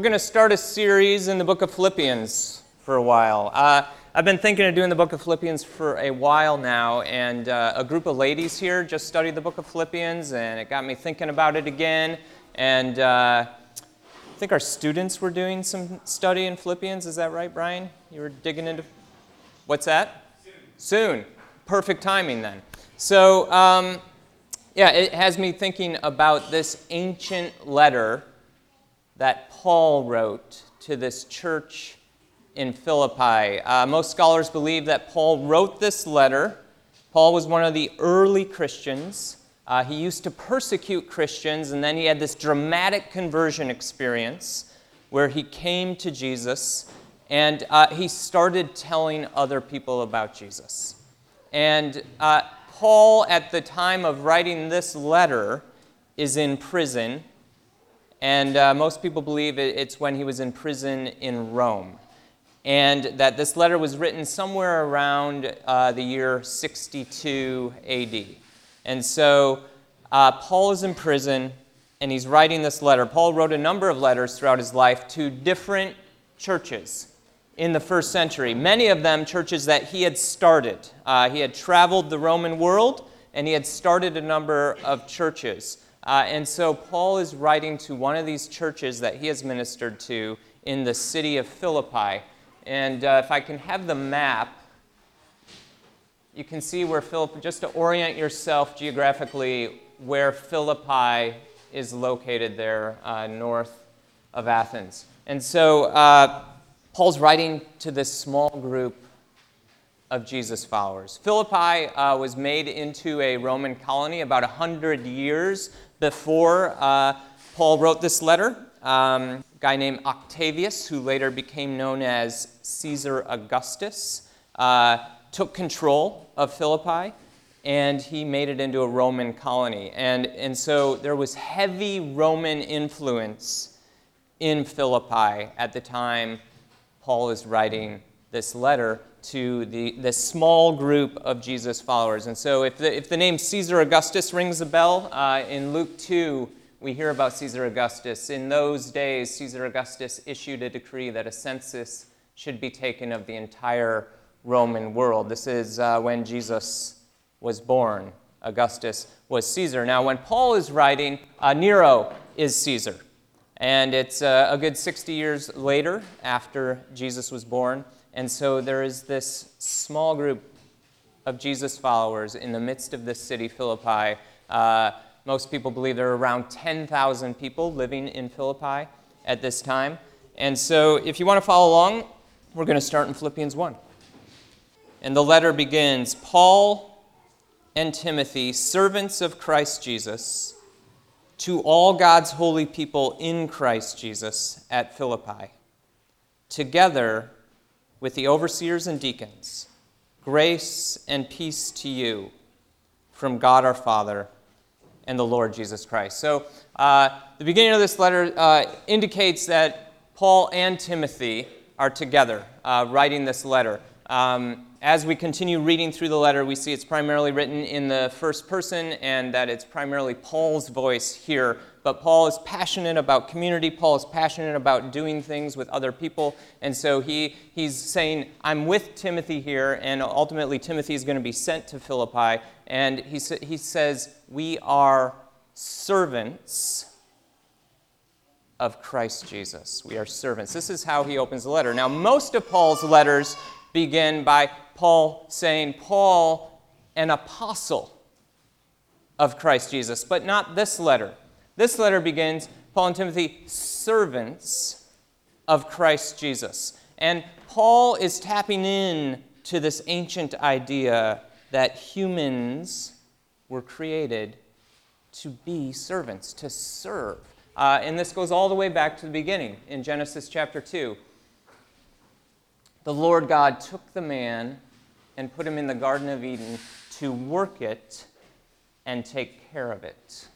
We're going to start a series in the book of Philippians for a while. I've been thinking of doing the book of Philippians for a while now, and a group of ladies here just studied the book of Philippians, and it got me thinking about it again. And I think our students were doing some study in Philippians. Is that right, Brian? You were digging into... What's that? Soon. Perfect timing then. So, yeah, it has me thinking about this ancient letter that Paul wrote to this church in Philippi. Most scholars believe that Paul wrote this letter. Paul was one of the early Christians. He used to persecute Christians, and then he had this dramatic conversion experience where he came to Jesus, and he started telling other people about Jesus. And Paul, at the time of writing this letter, is in prison. And most people believe it's when he was in prison in Rome. And that this letter was written somewhere around the year 62 AD. And so Paul is in prison, and he's writing this letter. Paul wrote a number of letters throughout his life to different churches in the first century. Many of them churches that he had started. He had traveled the Roman world, and he had started a number of churches. And so Paul is writing to one of these churches that he has ministered to in the city of Philippi. And if I can have the map, you can see where Philippi, just to orient yourself geographically, where Philippi is located there north of Athens. And so Paul's writing to this small group of Jesus followers. Philippi was made into a Roman colony about 100 years before Paul wrote this letter. A guy named Octavius, who later became known as Caesar Augustus, took control of Philippi, and he made it into a Roman colony. And so there was heavy Roman influence in Philippi at the time Paul is writing this letter to the small group of Jesus followers. And so if the name Caesar Augustus rings a bell, in Luke 2, we hear about Caesar Augustus. In those days, Caesar Augustus issued a decree that a census should be taken of the entire Roman world. This is when Jesus was born. Augustus was Caesar. Now, when Paul is writing, Nero is Caesar. And it's a good 60 years later after Jesus was born. And so there is this small group of Jesus followers in the midst of this city, Philippi. Most people believe there are around 10,000 people living in Philippi at this time. And so if you want to follow along, we're going to start in Philippians 1. And the letter begins, Paul and Timothy, servants of Christ Jesus, to all God's holy people in Christ Jesus at Philippi, together with the overseers and deacons, grace and peace to you from God our Father and the Lord Jesus Christ. So the beginning of this letter indicates that Paul and Timothy are together writing this letter. As we continue reading through the letter, we see it's primarily written in the first person and that it's primarily Paul's voice here. But Paul is passionate about community. Paul is passionate about doing things with other people. And so he's saying, I'm with Timothy here, and ultimately Timothy is going to be sent to Philippi. And he says, we are servants of Christ Jesus. We are servants. This is how he opens the letter. Now, most of Paul's letters begin by Paul saying, Paul, an apostle of Christ Jesus, but not this letter. This letter begins, Paul and Timothy, servants of Christ Jesus. And Paul is tapping in to this ancient idea that humans were created to be servants, to serve. And this goes all the way back to the beginning in Genesis chapter 2. The Lord God took the man and put him in the Garden of Eden to work it and take care of it.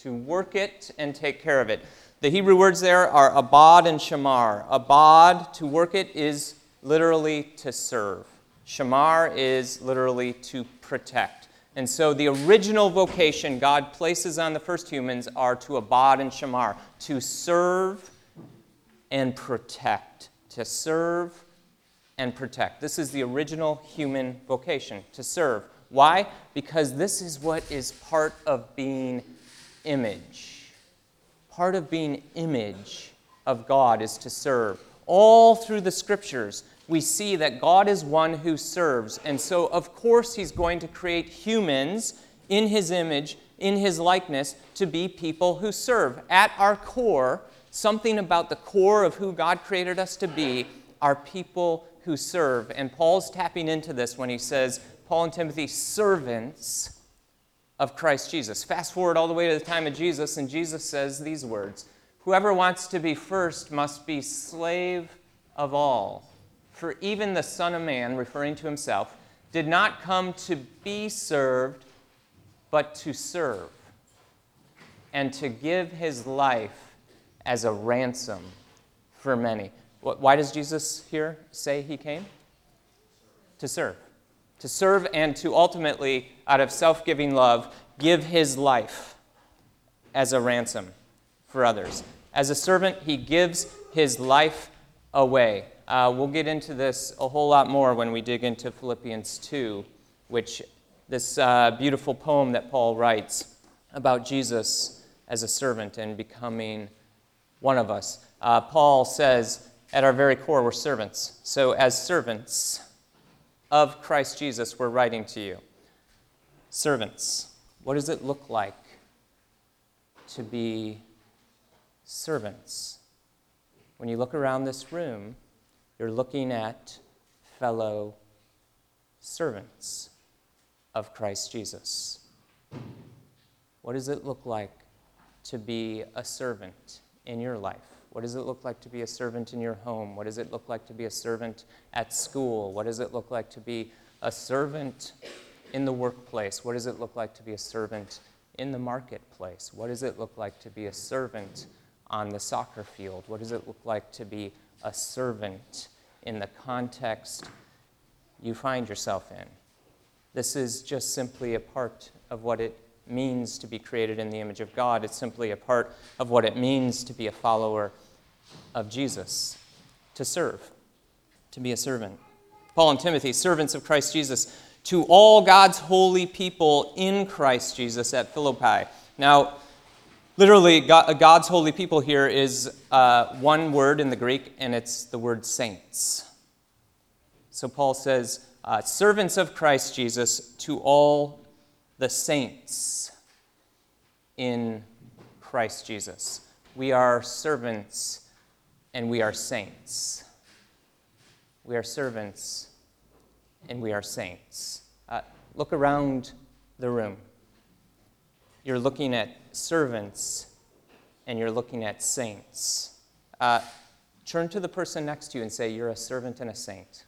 To work it and take care of it. The Hebrew words there are abad and shamar. Abad, to work it, is literally to serve. Shamar is literally to protect. And so the original vocation God places on the first humans are to abad and shamar, to serve and protect. To serve and protect. This is the original human vocation, to serve. Why? Because this is what is part of being image. Part of being image of God is to serve. All through the Scriptures, we see that God is one who serves. And so, of course, He's going to create humans in His image, in His likeness, to be people who serve. At our core, something about the core of who God created us to be are people who serve. And Paul's tapping into this when he says, Paul and Timothy, servants of Christ Jesus. Fast forward all the way to the time of Jesus, and Jesus says these words, "Whoever wants to be first must be slave of all. For even the Son of Man," referring to himself, "did not come to be served, but to serve, and to give his life as a ransom for many." Why does Jesus here say he came? To serve. To serve and to ultimately, out of self-giving love, give his life as a ransom for others. As a servant, he gives his life away. We'll get into this a whole lot more when we dig into Philippians 2, which this beautiful poem that Paul writes about Jesus as a servant and becoming one of us. Paul says, at our very core, we're servants. So as servants of Christ Jesus, we're writing to you. Servants, what does it look like to be servants? When you look around this room, you're looking at fellow servants of Christ Jesus. What does it look like to be a servant in your life? What does it look like to be a servant in your home? What does it look like to be a servant at school? What does it look like to be a servant in the workplace? What does it look like to be a servant in the marketplace? What does it look like to be a servant on the soccer field? What does it look like to be a servant in the context you find yourself in? This is just simply a part of what it means to be created in the image of God. It's simply a part of what it means to be a follower of Jesus, to serve, to be a servant. Paul and Timothy, servants of Christ Jesus, to all God's holy people in Christ Jesus at Philippi. Now, literally, God's holy people here is one word in the Greek, and it's the word saints. So Paul says, servants of Christ Jesus to all the saints in Christ Jesus. We are servants and we are saints. We are servants and we are saints. Look around the room. You're looking at servants and you're looking at saints. Turn to the person next to you and say, "You're a servant and a saint."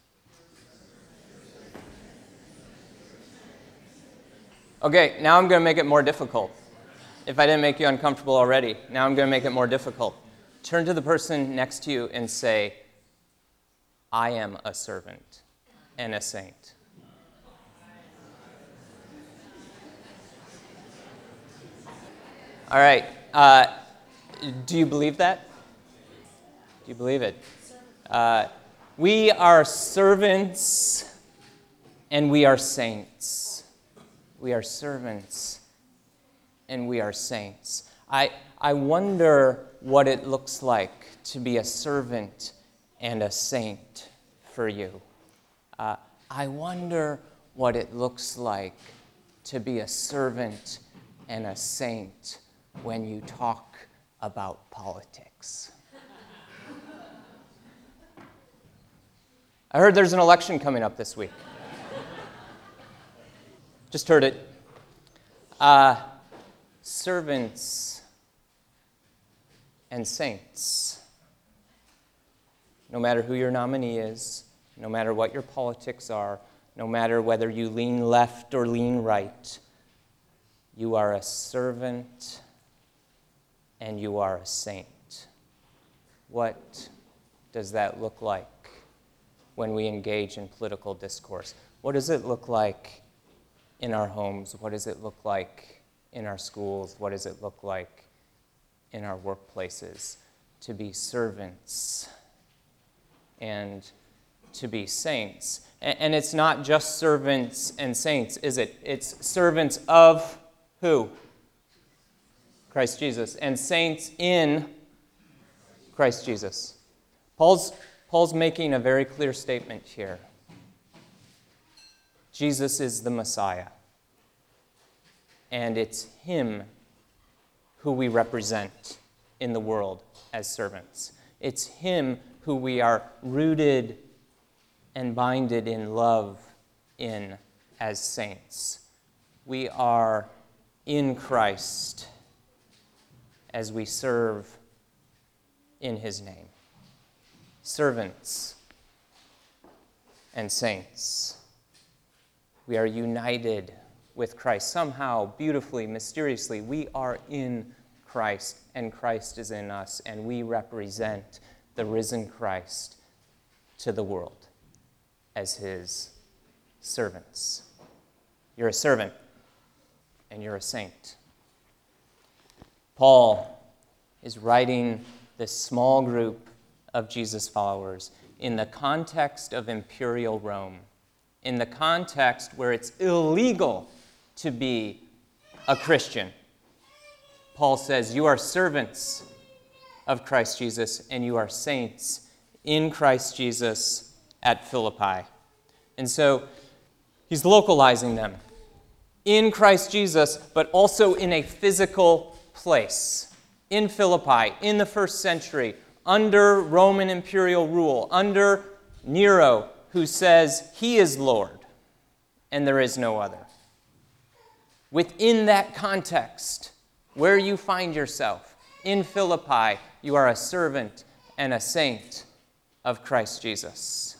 Okay, now I'm going to make it more difficult. If I didn't make you uncomfortable already, now I'm going to make it more difficult. Turn to the person next to you and say, "I am a servant and a saint." All right, do you believe that? Do you believe it? We are servants and we are saints. We are servants, and we are saints. I wonder what it looks like to be a servant and a saint for you. I wonder what it looks like to be a servant and a saint when you talk about politics. I heard there's an election coming up this week. Just heard it. Servants and saints. No matter who your nominee is, no matter what your politics are, no matter whether you lean left or lean right, you are a servant and you are a saint. What does that look like when we engage in political discourse? What does it look like in our homes? What does it look like in our schools? What does it look like in our workplaces? to be servants, and to be saints. And it's not just servants and saints, is it? It's servants of who? Christ Jesus. And saints in Christ Jesus. Paul's making a very clear statement here. Jesus is the Messiah. And it's him who we represent in the world as servants. It's him who we are rooted and binded in love in as saints. We are in Christ as we serve in his name. Servants and saints. We are united with Christ. Somehow, beautifully, mysteriously, we are in Christ, and Christ is in us, and we represent the risen Christ to the world as his servants. You're a servant, and you're a saint. Paul is writing this small group of Jesus' followers in the context of imperial Rome, in the context where it's illegal to be a Christian. Paul says, you are servants of Christ Jesus, and you are saints in Christ Jesus at Philippi. And so he's localizing them in Christ Jesus, but also in a physical place, in Philippi, in the first century, under Roman imperial rule, under Nero, who says he is Lord and there is no other. Within that context, where you find yourself, in Philippi, you are a servant and a saint of Christ Jesus.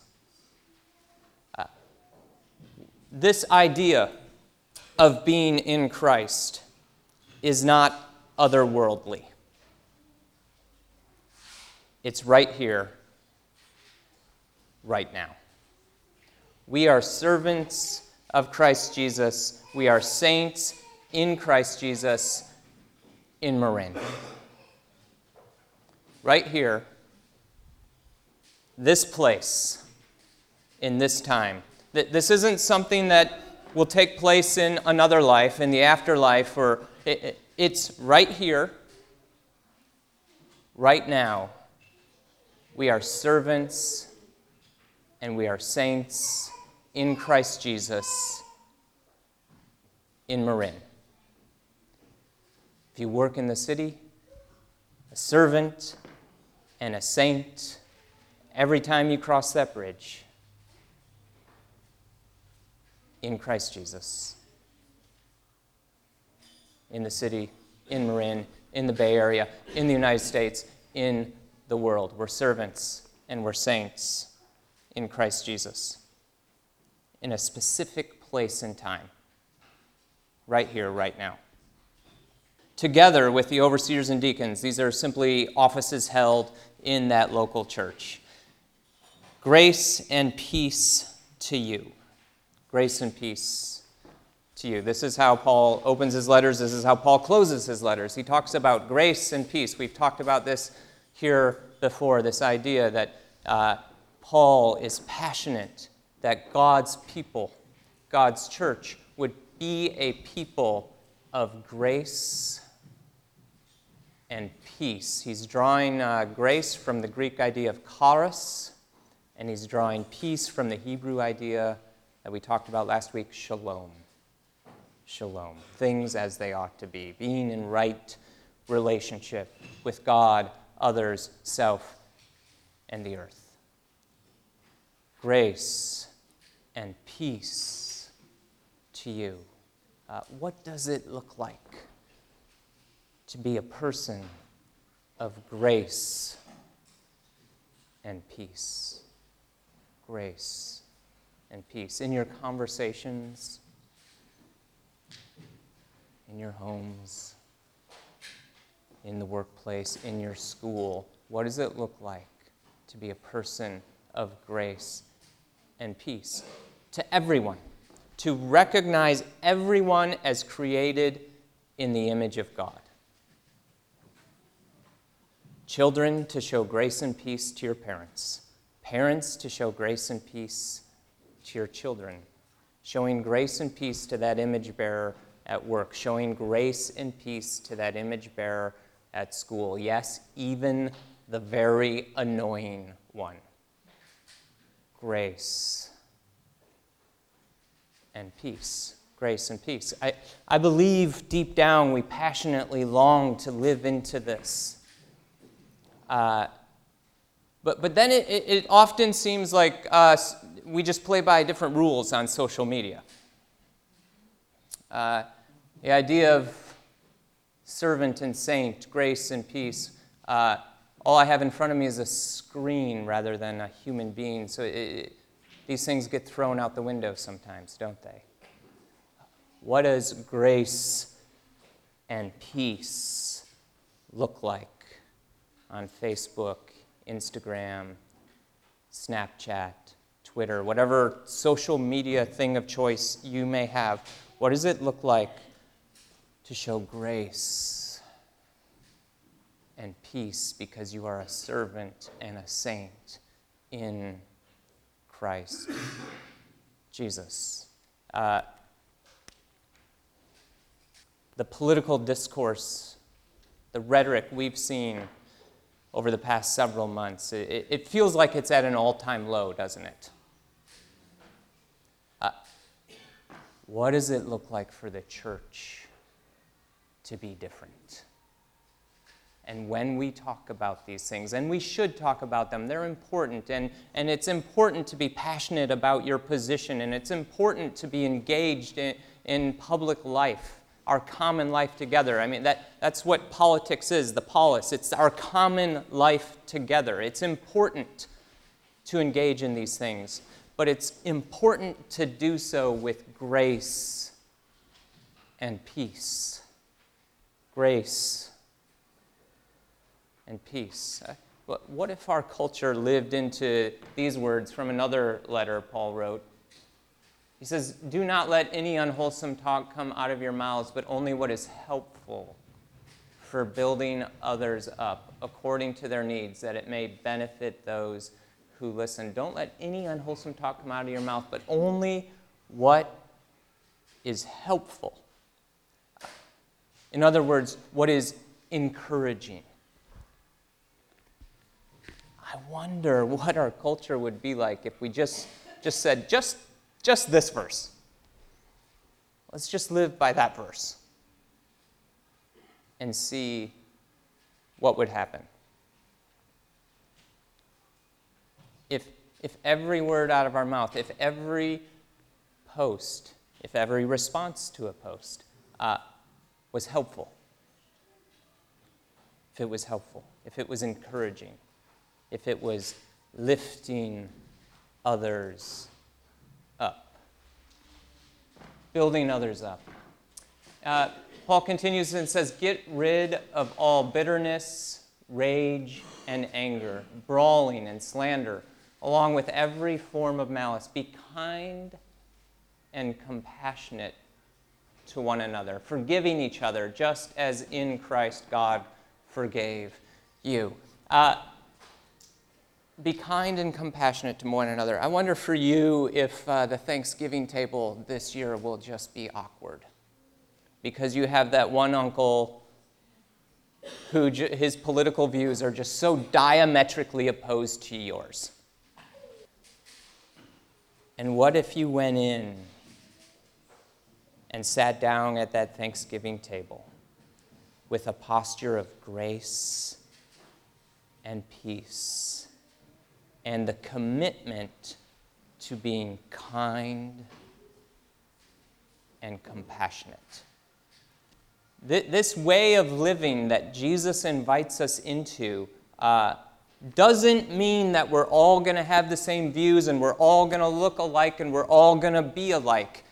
This idea of being in Christ is not otherworldly. It's right here, right now. We are servants of Christ Jesus. We are saints in Christ Jesus in Marin. Right here, this place, in this time. This isn't something that will take place in another life, in the afterlife, or it's right here, right now. We are servants and we are saints in Christ Jesus in Marin. If you work in the city, a servant and a saint every time you cross that bridge in Christ Jesus. In the city, in Marin, in the Bay Area, in the United States, in the world. We're servants and we're saints in Christ Jesus. In a specific place and time. Right here, right now. Together with the overseers and deacons, these are simply offices held in that local church. Grace and peace to you. Grace and peace to you. This is how Paul opens his letters. This is how Paul closes his letters. He talks about grace and peace. We've talked about this here before, this idea that Paul is passionate that God's people, God's church, would be a people of grace and peace. He's drawing grace from the Greek idea of charis, and he's drawing peace from the Hebrew idea that we talked about last week, shalom. Shalom. Things as they ought to be. Being in right relationship with God, others, self, and the earth. Grace and peace to you. What does it look like to be a person of grace and peace? Grace and peace. In your conversations, in your homes, in the workplace, in your school, what does it look like to be a person of grace and peace to everyone, to recognize everyone as created in the image of God? Children, to show grace and peace to your parents. Parents, to show grace and peace to your children. Showing grace and peace to that image bearer at work. Showing grace and peace to that image bearer at school. Yes, even the very annoying one. Grace and peace. Grace and peace. I believe deep down we passionately long to live into this. But then it often seems like we just play by different rules on social media. The idea of servant and saint, grace and peace, all I have in front of me is a screen rather than a human being. So these things get thrown out the window sometimes, don't they? What does grace and peace look like on Facebook, Instagram, Snapchat, Twitter, whatever social media thing of choice you may have? What does it look like to show grace and peace because you are a servant and a saint in Christ Jesus? The political discourse, the rhetoric we've seen over the past several months, it feels like it's at an all-time low, doesn't it? What does it look like for the church to be different? And when we talk about these things, and we should talk about them, they're important, and it's important to be passionate about your position, and it's important to be engaged in public life, our common life together. I mean, that's what politics is, the polis. It's our common life together. It's important to engage in these things, but it's important to do so with grace and peace. Grace and peace. But what if our culture lived into these words from another letter Paul wrote? He says, do not let any unwholesome talk come out of your mouths, but only what is helpful for building others up according to their needs, that it may benefit those who listen. Don't let any unwholesome talk come out of your mouth, but only what is helpful. In other words, what is encouraging. I wonder what our culture would be like if we just said, just this verse. Let's just live by that verse and see what would happen. If every word out of our mouth, if every post, if every response to a post was helpful, if it was helpful, if it was encouraging, if it was lifting others up, building others up. Paul continues and says, get rid of all bitterness, rage, and anger, brawling and slander, along with every form of malice. Be kind and compassionate to one another, forgiving each other, just as in Christ God forgave you. Be kind and compassionate to one another. I wonder for you if the Thanksgiving table this year will just be awkward, because you have that one uncle who his political views are just so diametrically opposed to yours. And what if you went in and sat down at that Thanksgiving table with a posture of grace and peace, and the commitment to being kind and compassionate? This way of living that Jesus invites us into doesn't mean that we're all going to have the same views and we're all going to look alike and we're all going to be alike.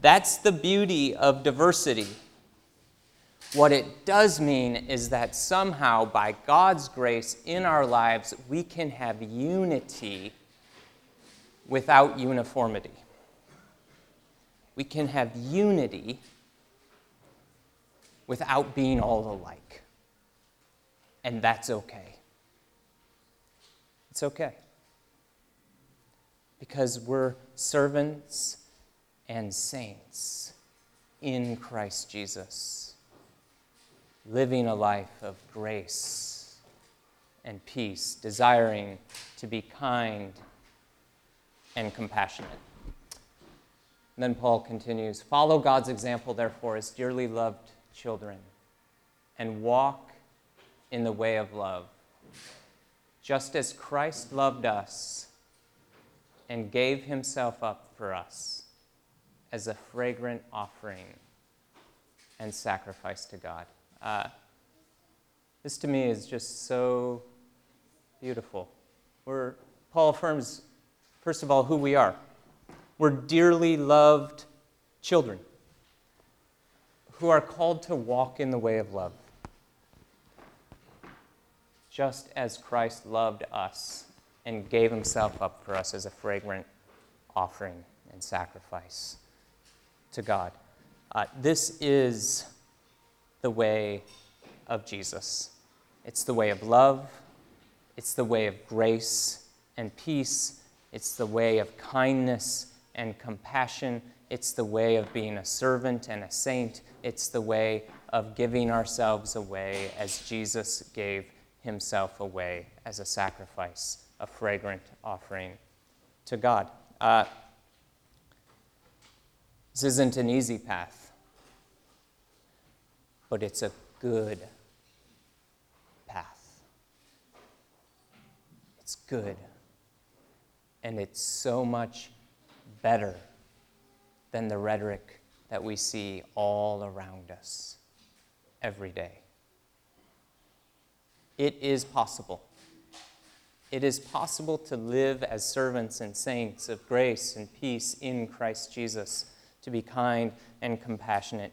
That's the beauty of diversity. What it does mean is that somehow, by God's grace in our lives, we can have unity without uniformity. We can have unity without being all alike. and that's okay. It's okay. Because we're servants and saints in Christ Jesus, living a life of grace and peace, desiring to be kind and compassionate. And then Paul continues, "Follow God's example, therefore, as dearly loved children, and walk in the way of love, just as Christ loved us and gave himself up for us as a fragrant offering and sacrifice to God." This to me is just so beautiful. Paul affirms, first of all, who we are. We're dearly loved children who are called to walk in the way of love, just as Christ loved us and gave himself up for us as a fragrant offering and sacrifice to God. This is the way of Jesus. It's the way of love. It's the way of grace and peace. It's the way of kindness and compassion. It's the way of being a servant and a saint. It's the way of giving ourselves away as Jesus gave himself away as a sacrifice, a fragrant offering to God. This isn't an easy path, but it's a good path. It's good, and it's so much better than the rhetoric that we see all around us every day. It is possible. It is possible to live as servants and saints of grace and peace in Christ Jesus, to be kind and compassionate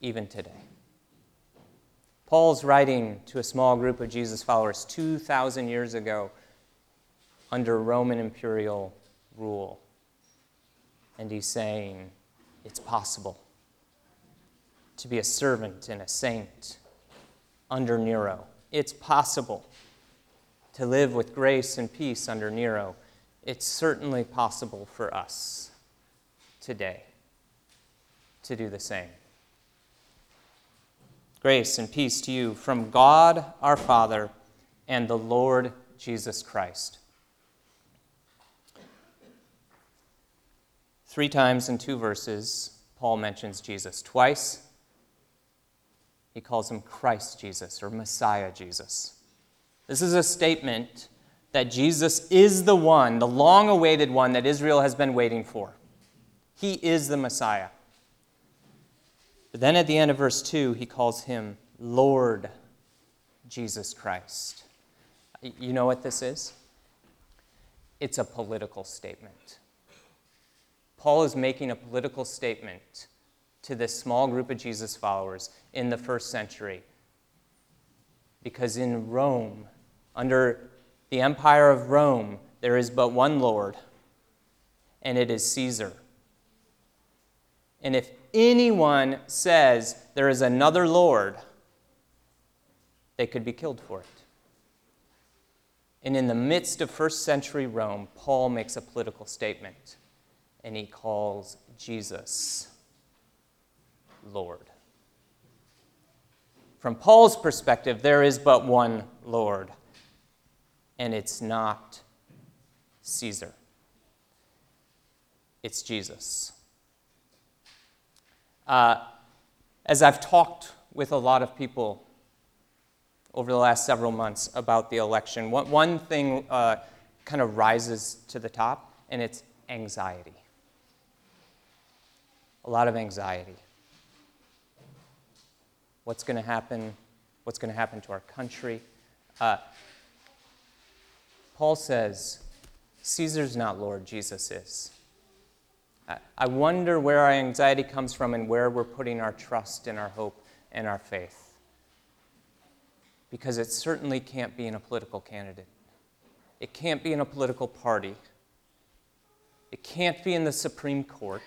even today. Paul's writing to a small group of Jesus followers 2,000 years ago under Roman imperial rule. And he's saying it's possible to be a servant and a saint under Nero. It's possible to live with grace and peace under Nero. It's certainly possible for us today to do the same. Grace and peace to you from God our Father and the Lord Jesus Christ. 3 times in 2 verses, Paul mentions Jesus. Twice, he calls him Christ Jesus or Messiah Jesus. This is a statement that Jesus is the one, the long-awaited one that Israel has been waiting for. He is the Messiah. But then at the end of verse 2, he calls him Lord Jesus Christ. You know what this is? It's a political statement. Paul is making a political statement to this small group of Jesus followers in the first century. Because in Rome, under the empire of Rome, there is but one Lord, and it is Caesar. And if anyone says there is another Lord, they could be killed for it. And in the midst of first century Rome, Paul makes a political statement, and he calls Jesus Lord. From Paul's perspective, there is but one Lord, and it's not Caesar. It's Jesus. As I've talked with a lot of people over the last several months about the election, one thing kind of rises to the top, and it's anxiety. A lot of anxiety. What's going to happen? What's going to happen to our country? Paul says, Caesar's not Lord, Jesus is. I wonder where our anxiety comes from and where we're putting our trust and our hope and our faith. Because it certainly can't be in a political candidate. It can't be in a political party. It can't be in the Supreme Court.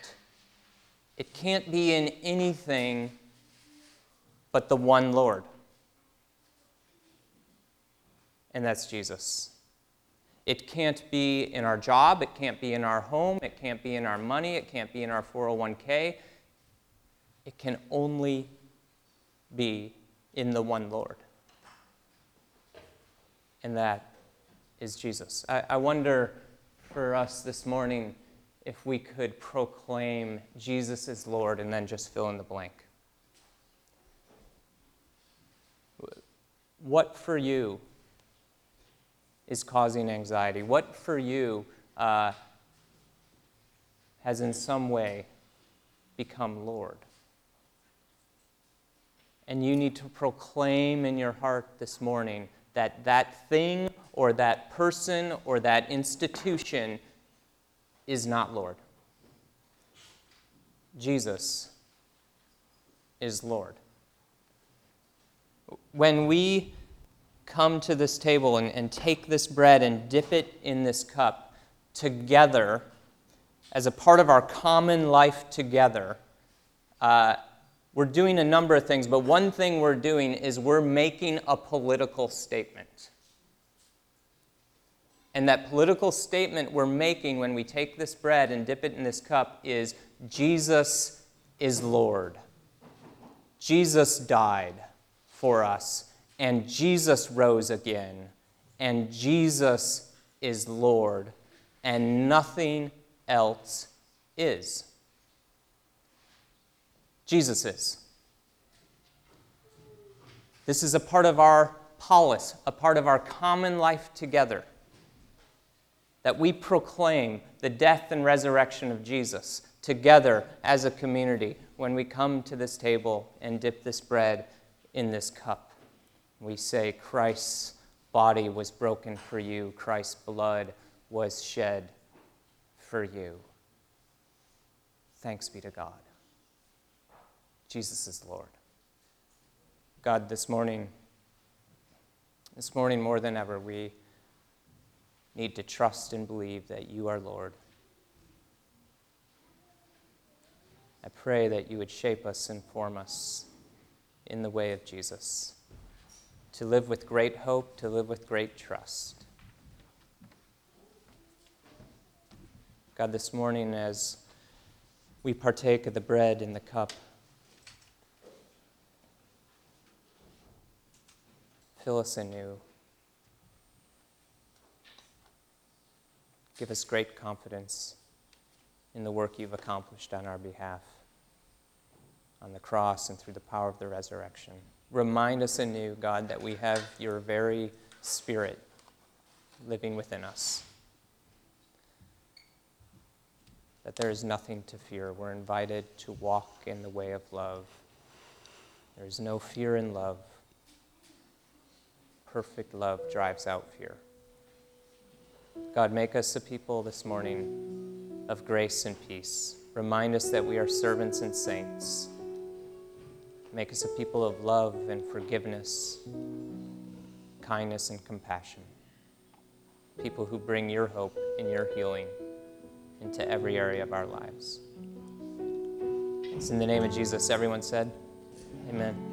It can't be in anything but the one Lord. and that's Jesus. It can't be in our job, it can't be in our home, it can't be in our money, it can't be in our 401k. It can only be in the one Lord. And that is Jesus. I wonder for us this morning if we could proclaim Jesus is Lord and then just fill in the blank. What for you is causing anxiety? What for you has in some way become Lord? And you need to proclaim in your heart this morning that that thing or that person or that institution is not Lord. Jesus is Lord. When we come to this table and take this bread and dip it in this cup together, as a part of our common life together, we're doing a number of things, but one thing we're doing is we're making a political statement. And that political statement we're making when we take this bread and dip it in this cup is, Jesus is Lord. Jesus died for us, and Jesus rose again, and Jesus is Lord, and nothing else is. Jesus is. This is a part of our polis, a part of our common life together, that we proclaim the death and resurrection of Jesus together as a community when we come to this table and dip this bread in this cup. We say, Christ's body was broken for you. Christ's blood was shed for you. Thanks be to God. Jesus is Lord. God, this morning more than ever, we need to trust and believe that you are Lord. I pray that you would shape us and form us in the way of Jesus, to live with great hope, to live with great trust. God, this morning as we partake of the bread and the cup, fill us anew. Give us great confidence in the work you've accomplished on our behalf, on the cross and through the power of the resurrection. Remind us anew, God, that we have your very Spirit living within us, that there is nothing to fear. We're invited to walk in the way of love. There is no fear in love. Perfect love drives out fear. God, make us a people this morning of grace and peace. Remind us that we are servants and saints. Make us a people of love and forgiveness, kindness and compassion. People who bring your hope and your healing into every area of our lives. It's in the name of Jesus, everyone said, amen.